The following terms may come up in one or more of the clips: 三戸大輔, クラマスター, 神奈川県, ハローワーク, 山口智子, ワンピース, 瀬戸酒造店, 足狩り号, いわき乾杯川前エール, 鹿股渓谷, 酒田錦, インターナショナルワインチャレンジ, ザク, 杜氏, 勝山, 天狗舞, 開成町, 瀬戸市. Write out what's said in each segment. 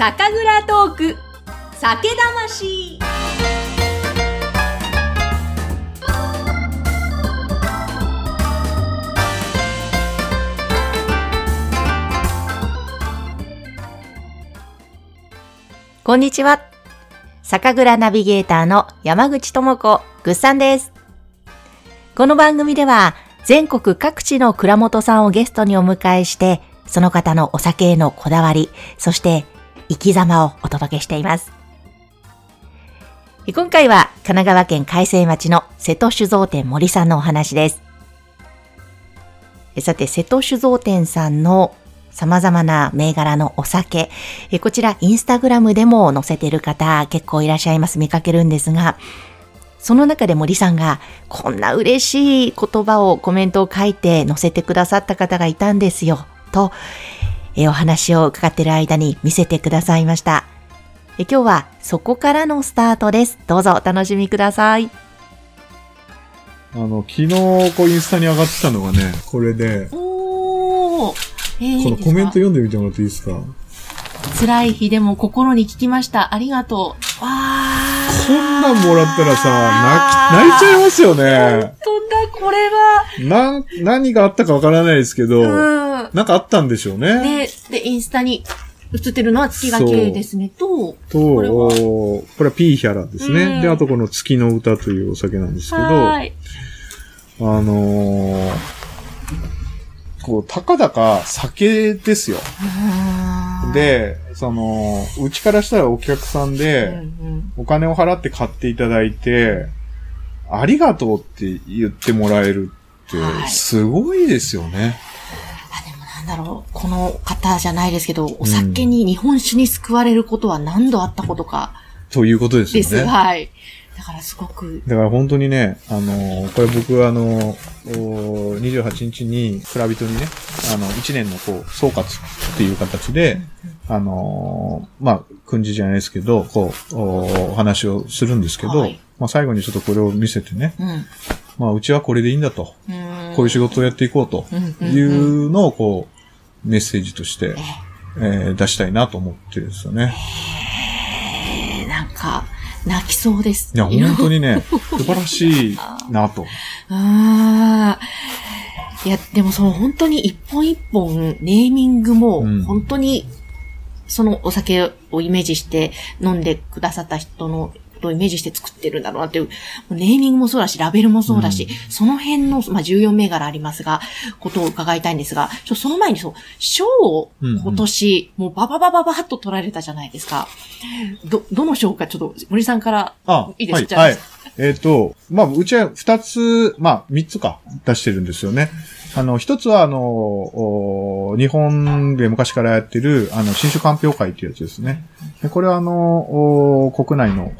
酒蔵トーク酒魂。こんにちは、酒蔵ナビゲーターの山口智子ぐっさんです。この番組では全国各地の蔵元さんをゲストにお迎えして、その方のお酒へのこだわり、そして生き様をお届けしています。今回は神奈川県開成町の瀬戸酒造店森さんのお話です。さて、瀬戸酒造店さんの様々な銘柄のお酒、こちらインスタグラムでも載せている方結構いらっしゃいます。見かけるんですが、その中で森さんがこんな嬉しい言葉をコメントを書いて載せてくださった方がいたんですよと、お話を伺っている間に見せてくださいました。今日はそこからのスタートです。どうぞお楽しみください。昨日インスタに上がってたのがね、これでこのコメント読んでみてもらっていいですか。辛い日でも心に聞きました、ありがとう。わー、こんなんもらったらさ、泣いちゃいますよね。本当だ、これは何があったかわからないですけど、なんかあったんでしょうね。でインスタに映ってるのは月が綺麗ですねと、これはピーヒャラですね、であとこの月の歌というお酒なんですけど、たかだか酒ですよ。で、うちからしたらお客さんで、お金を払って買っていただいて、ありがとうって言ってもらえるって、すごいですよね。でもなんだろう、この方じゃないですけど、お酒に、日本酒に救われることは何度あったことか。ということですよね。です。はい。だからすごく。だから本当にね、これ僕は28日に、蔵人にね、1年の総括っていう形で、訓示じゃないですけど、お話をするんですけど、最後にちょっとこれを見せてね、うちはこれでいいんだと、こういう仕事をやっていこうというのを、メッセージとして、出したいなと思ってですよね。泣きそうです。いや、本当にね、素晴らしいなと。いや、でも本当に一本一本、ネーミングも、本当に、そのお酒をイメージして飲んでくださった人のことをイメージして作ってるんだろうなっていう、ネーミングもそうだし、ラベルもそうだし、その辺の、14銘柄ありますが、ことを伺いたいんですが、その前に賞を今年、もうババッと取られたじゃないですか。どの賞かちょっと森さんからいいですか。うちは3つか出してるんですよね。一つは日本で昔からやってる新酒鑑評会っていうやつですね。でこれは国内の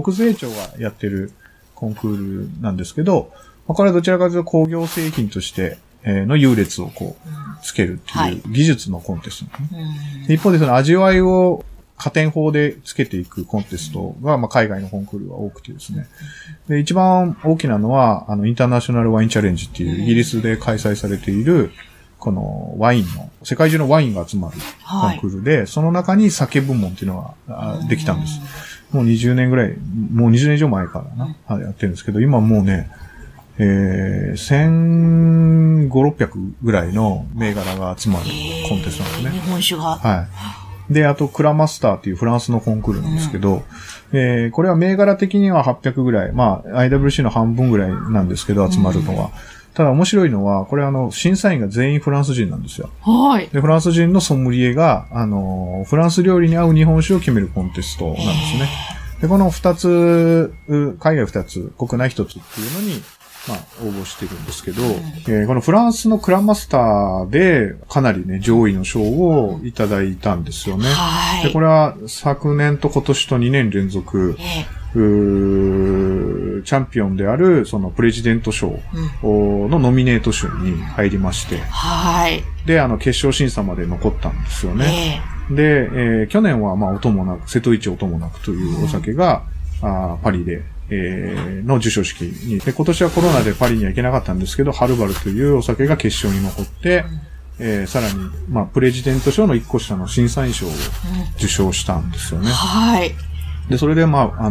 国税庁がやってるコンクールなんですけど、これはどちらかというと工業製品としての優劣をつけるっていう技術のコンテスト、一方で味わいを加点法でつけていくコンテストが、海外のコンクールは多くてですね。で、一番大きなのは、インターナショナルワインチャレンジっていうイギリスで開催されている、世界中のワインが集まるコンクールで、その中に酒部門っていうのができたんです。20年以上前からやってるんですけど、今もうね、1500、600ぐらいの銘柄が集まるコンテストなんですね。日本酒が。はい。で、あと、クラマスターっていうフランスのコンクールなんですけど、これは銘柄的には800ぐらい、IWC の半分ぐらいなんですけど、集まるのは。ただ面白いのは、これ審査員が全員フランス人なんですよ。で、フランス人のソムリエが、フランス料理に合う日本酒を決めるコンテストなんですね。で、この海外2つ、国内1つっていうのに、応募してるんですけど、このフランスのクラマスターでかなりね、上位の賞をいただいたんですよね。で、これは昨年と今年と2年連続、チャンピオンであるプレジデント賞のノミネート賞に入りまして、で、決勝審査まで残ったんですよね。で、去年は音もなく、瀬戸一音もなくというお酒が、パリで、の受賞式に。で、今年はコロナでパリには行けなかったんですけど、ハルバルというお酒が決勝に残って、さらに、まあ、プレジデント賞の一個下の審査員賞を受賞したんですよね。うん、はい。で、それで、まあ、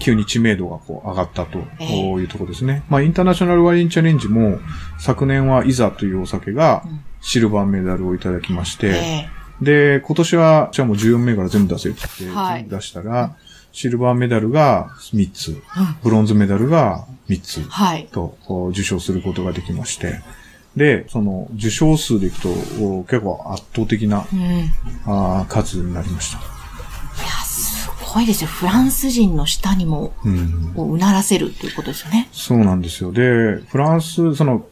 急に知名度がこう上がったというところですね。まあ、インターナショナルワインチャレンジも、昨年はイザというお酒がシルバーメダルをいただきまして、で、今年は、じゃあもう14銘柄全部出せって言って、全部出したら、はい、シルバーメダルが3つ、うん、ブロンズメダルが3つと、はい、受賞することができまして、で、その受賞数でいくと結構圧倒的な、うん、数になりました。いや、すごいですよ。フランス人の舌にも、うん、うならせるということですよね。そうなんですよ。で、フランス、その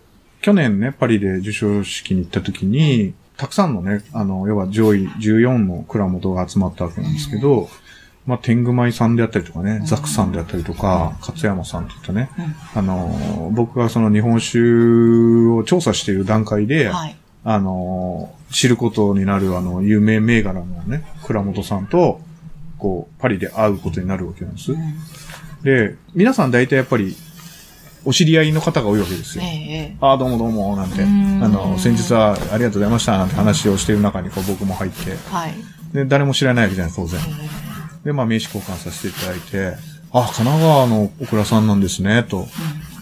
去年ね、パリで受賞式に行った時に、たくさんのね、要は上位14の蔵元が集まったわけなんですけど、うん、まあ、天狗舞さんであったりとかね、ザクさんであったりとか、勝山さんっていったね、うん、僕がその日本酒を調査している段階で、はい、知ることになる有名銘柄のね、蔵元さんと、こう、パリで会うことになるわけなんです。うん、で、皆さん大体やっぱり、お知り合いの方が多いわけですよ。ああ、どうもどうも、なんて、先日はありがとうございました、なんて話をしている中にこう僕も入って、はい、で、誰も知らないわけじゃない、当然。で、まあ、名刺交換させていただいて、あ、神奈川のお蔵さんなんですね、と。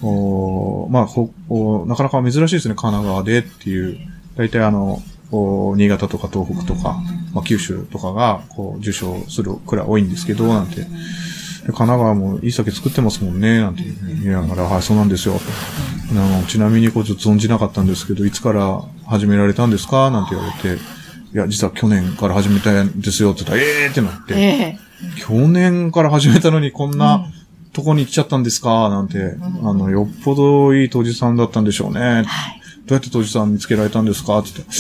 うん、まあなかなか珍しいですね、神奈川でっていう。大体新潟とか東北とか、まあ、九州とかが、こう、受賞する蔵多いんですけど、なんて。で、神奈川もいい酒作ってますもんね、なんて言いながら、はい、そうなんですよ。ちなみに、こう、ちょっと存じなかったんですけど、いつから始められたんですか、なんて言われて、いや、実は去年から始めたんですよ、って言ったら、ええー、ってなって。去年から始めたのにこんなとこに来ちゃったんですか、なんて、うん、よっぽどいい杜氏さんだったんでしょうね。はい、どうやって杜氏さん見つけられたんですかって言って、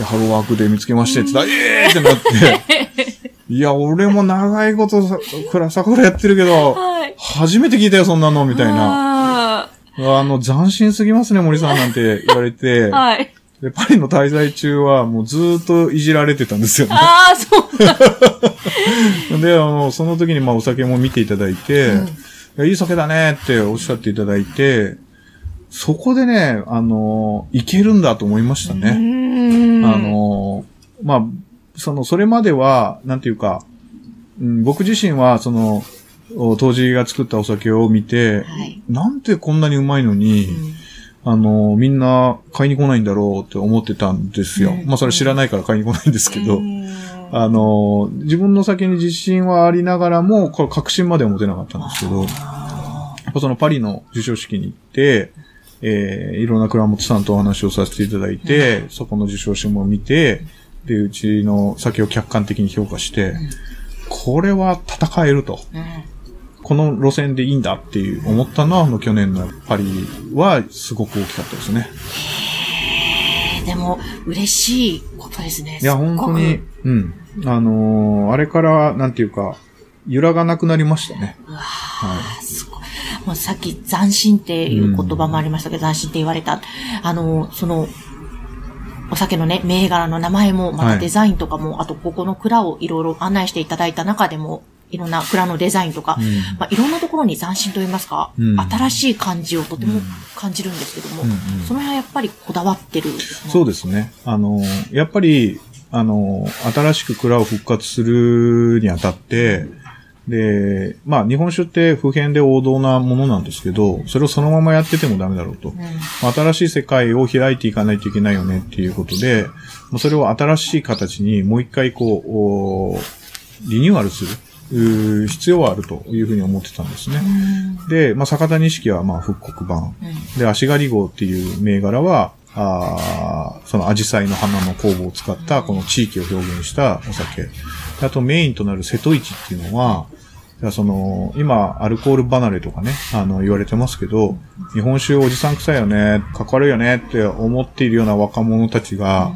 うん、ハローワークで見つけまして、って言ったら、ええー、ってなって、いや、俺も長いこと蔵桜やってるけど、はい、初めて聞いたよ、そんなの、みたいな。斬新すぎますね、森さん、なんて言われて、はい、で、パリの滞在中はもうずっといじられてたんですよね。ああ、そうで、その時にまあお酒も見ていただいて、うん、いい酒だねっておっしゃっていただいて、そこでね、いけるんだと思いましたね。まあ、それまでは、なんていうか、うん、僕自身は、杜氏が作ったお酒を見て、はい、なんてこんなにうまいのに、うん、みんな買いに来ないんだろうって思ってたんですよ。まあ、それ知らないから買いに来ないんですけど、自分の酒に自信はありながらも、これ確信までは持てなかったんですけど、やっぱそのパリの受賞式に行って、いろんな蔵元さんとお話をさせていただいて、そこの受賞式も見て、で、うちの酒を客観的に評価して、これは戦えると。この路線でいいんだっていう思ったのは、去年のパリはすごく大きかったですね。でも、嬉しいことですね。いや、本当に、うん。あれから、なんていうか、揺らがなくなりましたね。うわー、はい、すごい。もうさっき、斬新っていう言葉もありましたけど、斬新って言われた。お酒のね、銘柄の名前も、またデザインとかも、はい、あと、ここの蔵をいろいろ案内していただいた中でも、いろんな蔵のデザインとか、うん、まあ、いろんなところに斬新と言いますか、うん、新しい感じをとても感じるんですけども、その辺はやっぱりこだわってる、ね。そうですね。やっぱり、新しく蔵を復活するにあたって、で、まあ、日本酒って普遍で王道なものなんですけど、それをそのままやっててもダメだろうと。うん、新しい世界を開いていかないといけないよねっていうことで、それを新しい形にもう一回こう、リニューアルする。必要はあるというふうに思ってたんですね。で、まあ、酒田錦はまあ復刻版。で、足狩り号っていう銘柄は、そのアジサイの花の酵母を使ったこの地域を表現したお酒。あとメインとなる瀬戸市っていうのは、今、アルコール離れとかね、言われてますけど、日本酒おじさん臭いよね、かっこ悪いよねって思っているような若者たちが、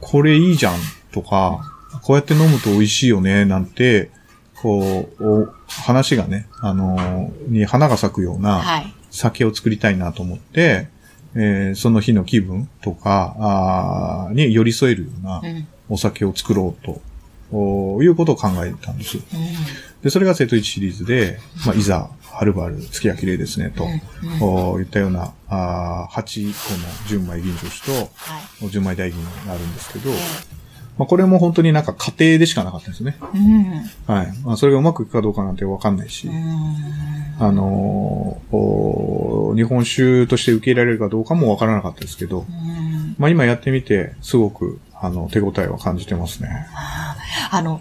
これいいじゃんとか、こうやって飲むと美味しいよね、なんて、こう、話がね、に花が咲くような酒を作りたいなと思って、はい、その日の気分とかに寄り添えるようなお酒を作ろうと、いうことを考えたんです。で、それが瀬戸市シリーズで、まあ、いざ、はるばる月が綺麗ですねと、うんうん、いったような8個の純米吟醸酒と純米大吟があるんですけど、はい、まあ、これも本当になんか家庭でしかなかったんですね、うん、はい、まあ、それがうまくいくかどうかなんてわかんないし、うん、日本酒として受け入れられるかどうかもわからなかったですけど、うん、まあ、今やってみてすごく手応えは感じてますね。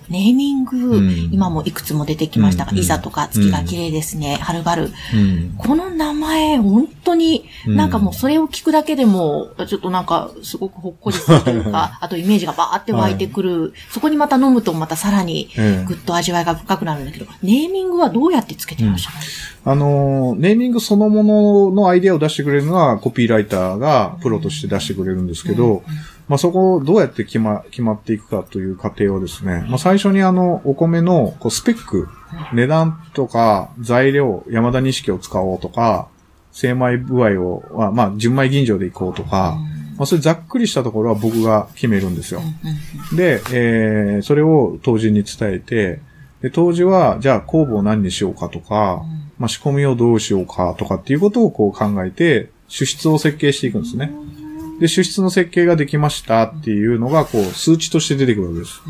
ネーミング、うん、今もいくつも出てきましたが、うん、いざとか月が綺麗ですね、うん、はるばる、うん、この名前本当になんかもうそれを聞くだけでもちょっとなんかすごくほっこりするというかあとイメージがバーって湧いてくる、はい、そこにまた飲むとまたさらにぐっと味わいが深くなるんだけど、ネーミングはどうやってつけてましたか？うん、ネーミングそのもののアイデアを出してくれるのはコピーライターがプロとして出してくれるんですけど、うんうん、まあ、そこをどうやって決まっていくかという過程をですね、まあ、最初にお米のスペック、値段とか材料、山田錦を使おうとか、精米具合を、まあ、純米吟醸でいこうとか、まあ、それざっくりしたところは僕が決めるんですよ。で、それを杜氏に伝えて、で、杜氏は、じゃあ酵母を何にしようかとか、まあ、仕込みをどうしようかとかっていうことをこう考えて、酒室を設計していくんですね。で、酒室の設計ができましたっていうのが、こう、数値として出てくるわけです。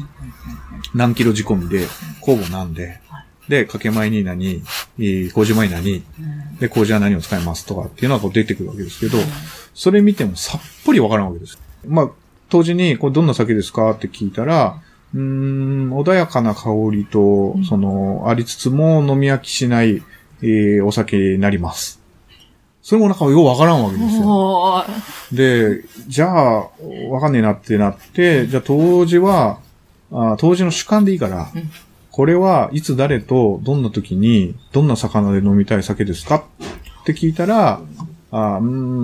何キロ仕込みで、酵母なんで、で、掛け前に何、麹前何、で、麹は何を使いますとかっていうのがこう出てくるわけですけど、それ見てもさっぱりわからんわけです。まあ、当時に、これどんな酒ですかって聞いたら、穏やかな香りと、ありつつも飲み飽きしない、お酒になります。それもなんかようわからんわけですよ。で、じゃあ、わかんねえなってなって、じゃあ当時の主観でいいから、うん、これはいつ誰とどんな時にどんな魚で飲みたい酒ですかって聞いたら、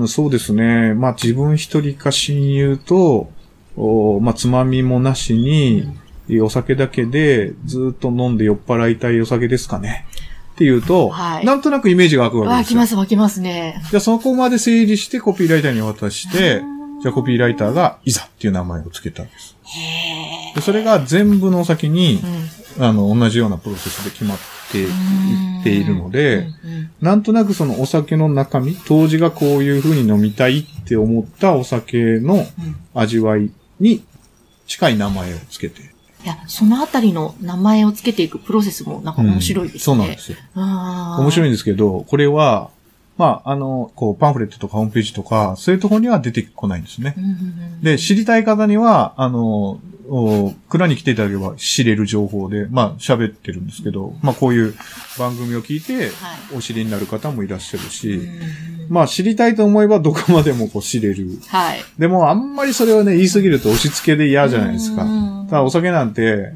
そうですね。まあ自分一人か親友と、まあつまみもなしに、お酒だけでずっと飲んで酔っ払いたいお酒ですかね。っていうと、はい、なんとなくイメージが湧くわけですよ。湧きますね。じゃあそこまで整理してコピーライターに渡して、じゃあコピーライターがいざっていう名前をつけたんです。へー。でそれが全部のお酒に、うん、同じようなプロセスで決まっていっているので、なんとなくそのお酒の中身、当時がこういう風に飲みたいって思ったお酒の味わいに近い名前をつけて、いや、そのあたりの名前をつけていくプロセスもなんか面白いですね。そうなんですよ。面白いんですけど、これは、まあ、こう、パンフレットとかホームページとか、そういうところには出てこないんですね。うんうんうん、で、知りたい方には、蔵に来ていただければ知れる情報で、まあ、喋ってるんですけど、まあ、こういう番組を聞いて、お知りになる方もいらっしゃるし、はい、まあ、知りたいと思えばどこまでもこう知れる。はい。でも、あんまりそれをね、言いすぎると押し付けで嫌じゃないですか。ただお酒なんて、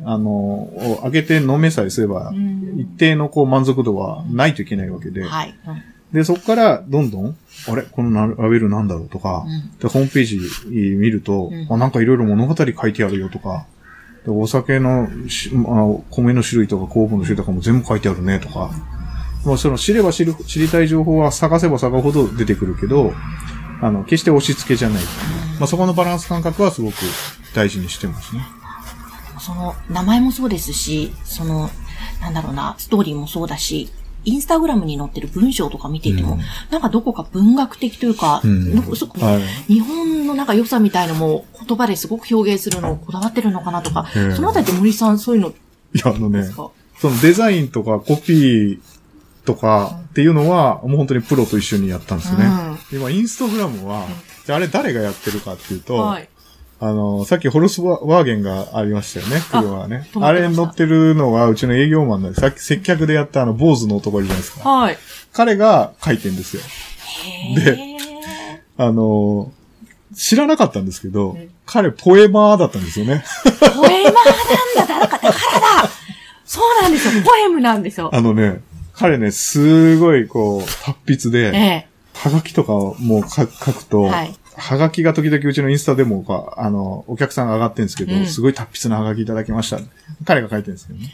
開けて飲めさえすれば、一定のこう満足度はないといけないわけで。はい。で、そこからどんどん、あれこのラベルなんだろうとか、で、ホームページ見ると、あ、なんかいろいろ物語書いてあるよとか、でお酒の、米の種類とか酵母の種類とかも全部書いてあるねとか、まあ、その知りたい情報は探せば探るほど出てくるけど、決して押し付けじゃない。まあ、そこのバランス感覚はすごく大事にしてますね。その名前もそうですし、なんだろうな、ストーリーもそうだし、インスタグラムに載ってる文章とか見ていても、なんかどこか文学的というか、すごく日本のなんか良さみたいのも言葉ですごく表現するのをこだわってるのかなとか、そのあたりで森さんそういうのですか？いや、そのデザインとかコピーとかっていうのは、もう本当にプロと一緒にやったんですね。今、インスタグラムは、じゃああれ誰がやってるかっていうと、はい、さっきホルスワーゲンがありましたよね、車はね。あれに乗ってるのがうちの営業マンなんで、さっき接客でやった坊主の男いるじゃないですか。はい。彼が書いてんですよ。で、知らなかったんですけど、彼ポエマーだったんですよね。ポエマーなんだ、だからだ。そうなんですよ、ポエムなんですよ。彼ね、すごいこう、達筆で、はがきとかをもう書くと、はい、はがきが時々うちのインスタでもか、お客さんが上がってるんですけど、すごい達筆なはがきいただきました。彼が書いてるんですけどね。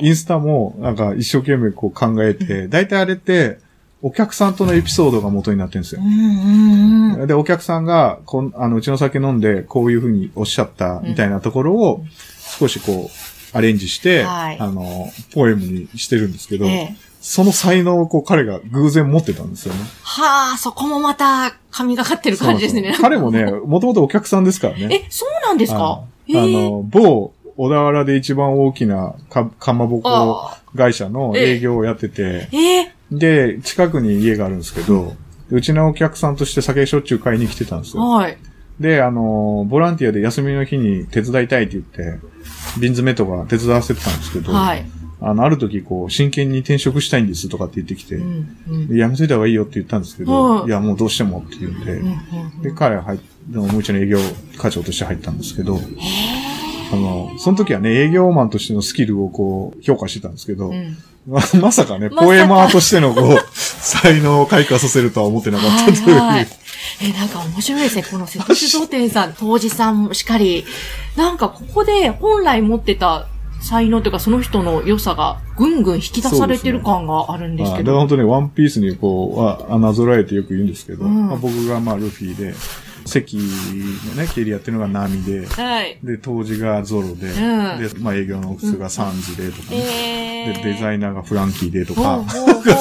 で、インスタも、なんか一生懸命こう考えて、大体あれって、お客さんとのエピソードが元になってるんですよ。で、お客さんが、うちの酒飲んで、こういうふうにおっしゃった、みたいなところを、少しこう、アレンジして、ポエムにしてるんですけど、その才能をこう彼が偶然持ってたんですよね。はあ、そこもまた神がかってる感じですね。そうそう彼もね、もともとお客さんですからね。え、そうなんですか？某小田原で一番大きなかまぼこ会社の営業をやってて、で、近くに家があるんですけど、うちのお客さんとして酒しょっちゅう買いに来てたんですよ。はい。で、ボランティアで休みの日に手伝いたいって言って、瓶詰めとか手伝わせてたんですけど、はい。ある時こう、真剣に転職したいんですとかって言ってきて、やめといた方がいいよって言ったんですけど、いや、もうどうしてもって言うんで、で、彼はもう一度の営業課長として入ったんですけど、その時はね、営業マンとしてのスキルをこう、評価してたんですけど、まさかね、ポエマーとしてのこう、才能を開花させるとは思ってなかったという。はいはい、なんか面白いですね。この瀬戸酒造店さん、杜氏さんもしっかり、なんかここで本来持ってた才能というかその人の良さがぐんぐん引き出されてる感があるんですけど。ね、本当にワンピースにこう、なぞらえてよく言うんですけど、僕がまあルフィで、関のね、ケリアっていうのがナミで、はい、で、当時がゾロで、で、まあ営業のオフィスがサンズでとかね、で、デザイナーがフランキーでとか、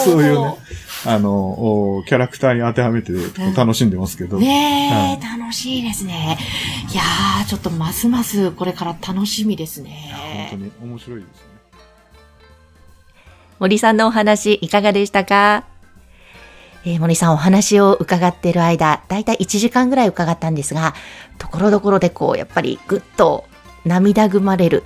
そういうね、キャラクターに当てはめて楽しんでますけど。ねえ、楽しいですね。いやー、ちょっとますますこれから楽しみですね。本当に面白いですね。森さんのお話いかがでしたか？森さんお話を伺っている間、だいたい1時間ぐらい伺ったんですが、ところどころでこうやっぱりぐっと涙ぐまれる、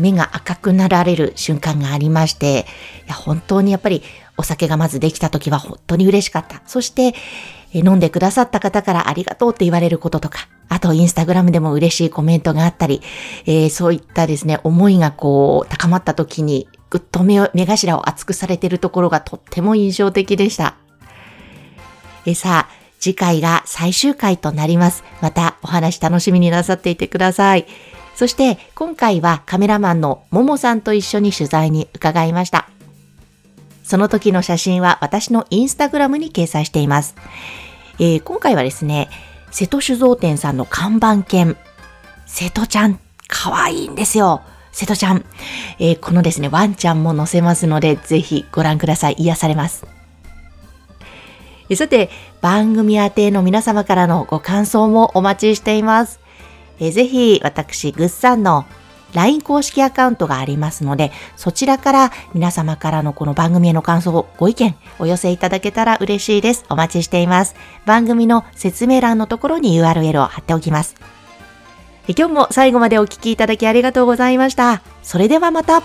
目が赤くなられる瞬間がありまして、いや本当にやっぱりお酒がまずできた時は本当に嬉しかった。そして飲んでくださった方からありがとうって言われることとか、あとインスタグラムでも嬉しいコメントがあったり、そういったですね、思いがこう高まった時にぐっと目頭を熱くされているところがとっても印象的でした。さあ、次回が最終回となります。またお話楽しみになさっていてください。そして今回はカメラマンのももさんと一緒に取材に伺いました。その時の写真は私のインスタグラムに掲載しています。今回はですね、瀬戸酒造店さんの看板犬、瀬戸ちゃん、かわいいんですよ。瀬戸ちゃん、このですね、ワンちゃんも載せますので、ぜひご覧ください。癒されます。さて、番組宛ての皆様からのご感想もお待ちしています。ぜひ私ぐっさんの LINE 公式アカウントがありますので、そちらから皆様からのこの番組への感想、ご意見お寄せいただけたら嬉しいです。お待ちしています。番組の説明欄のところに URL を貼っておきます。今日も最後までお聞きいただきありがとうございました。それではまた。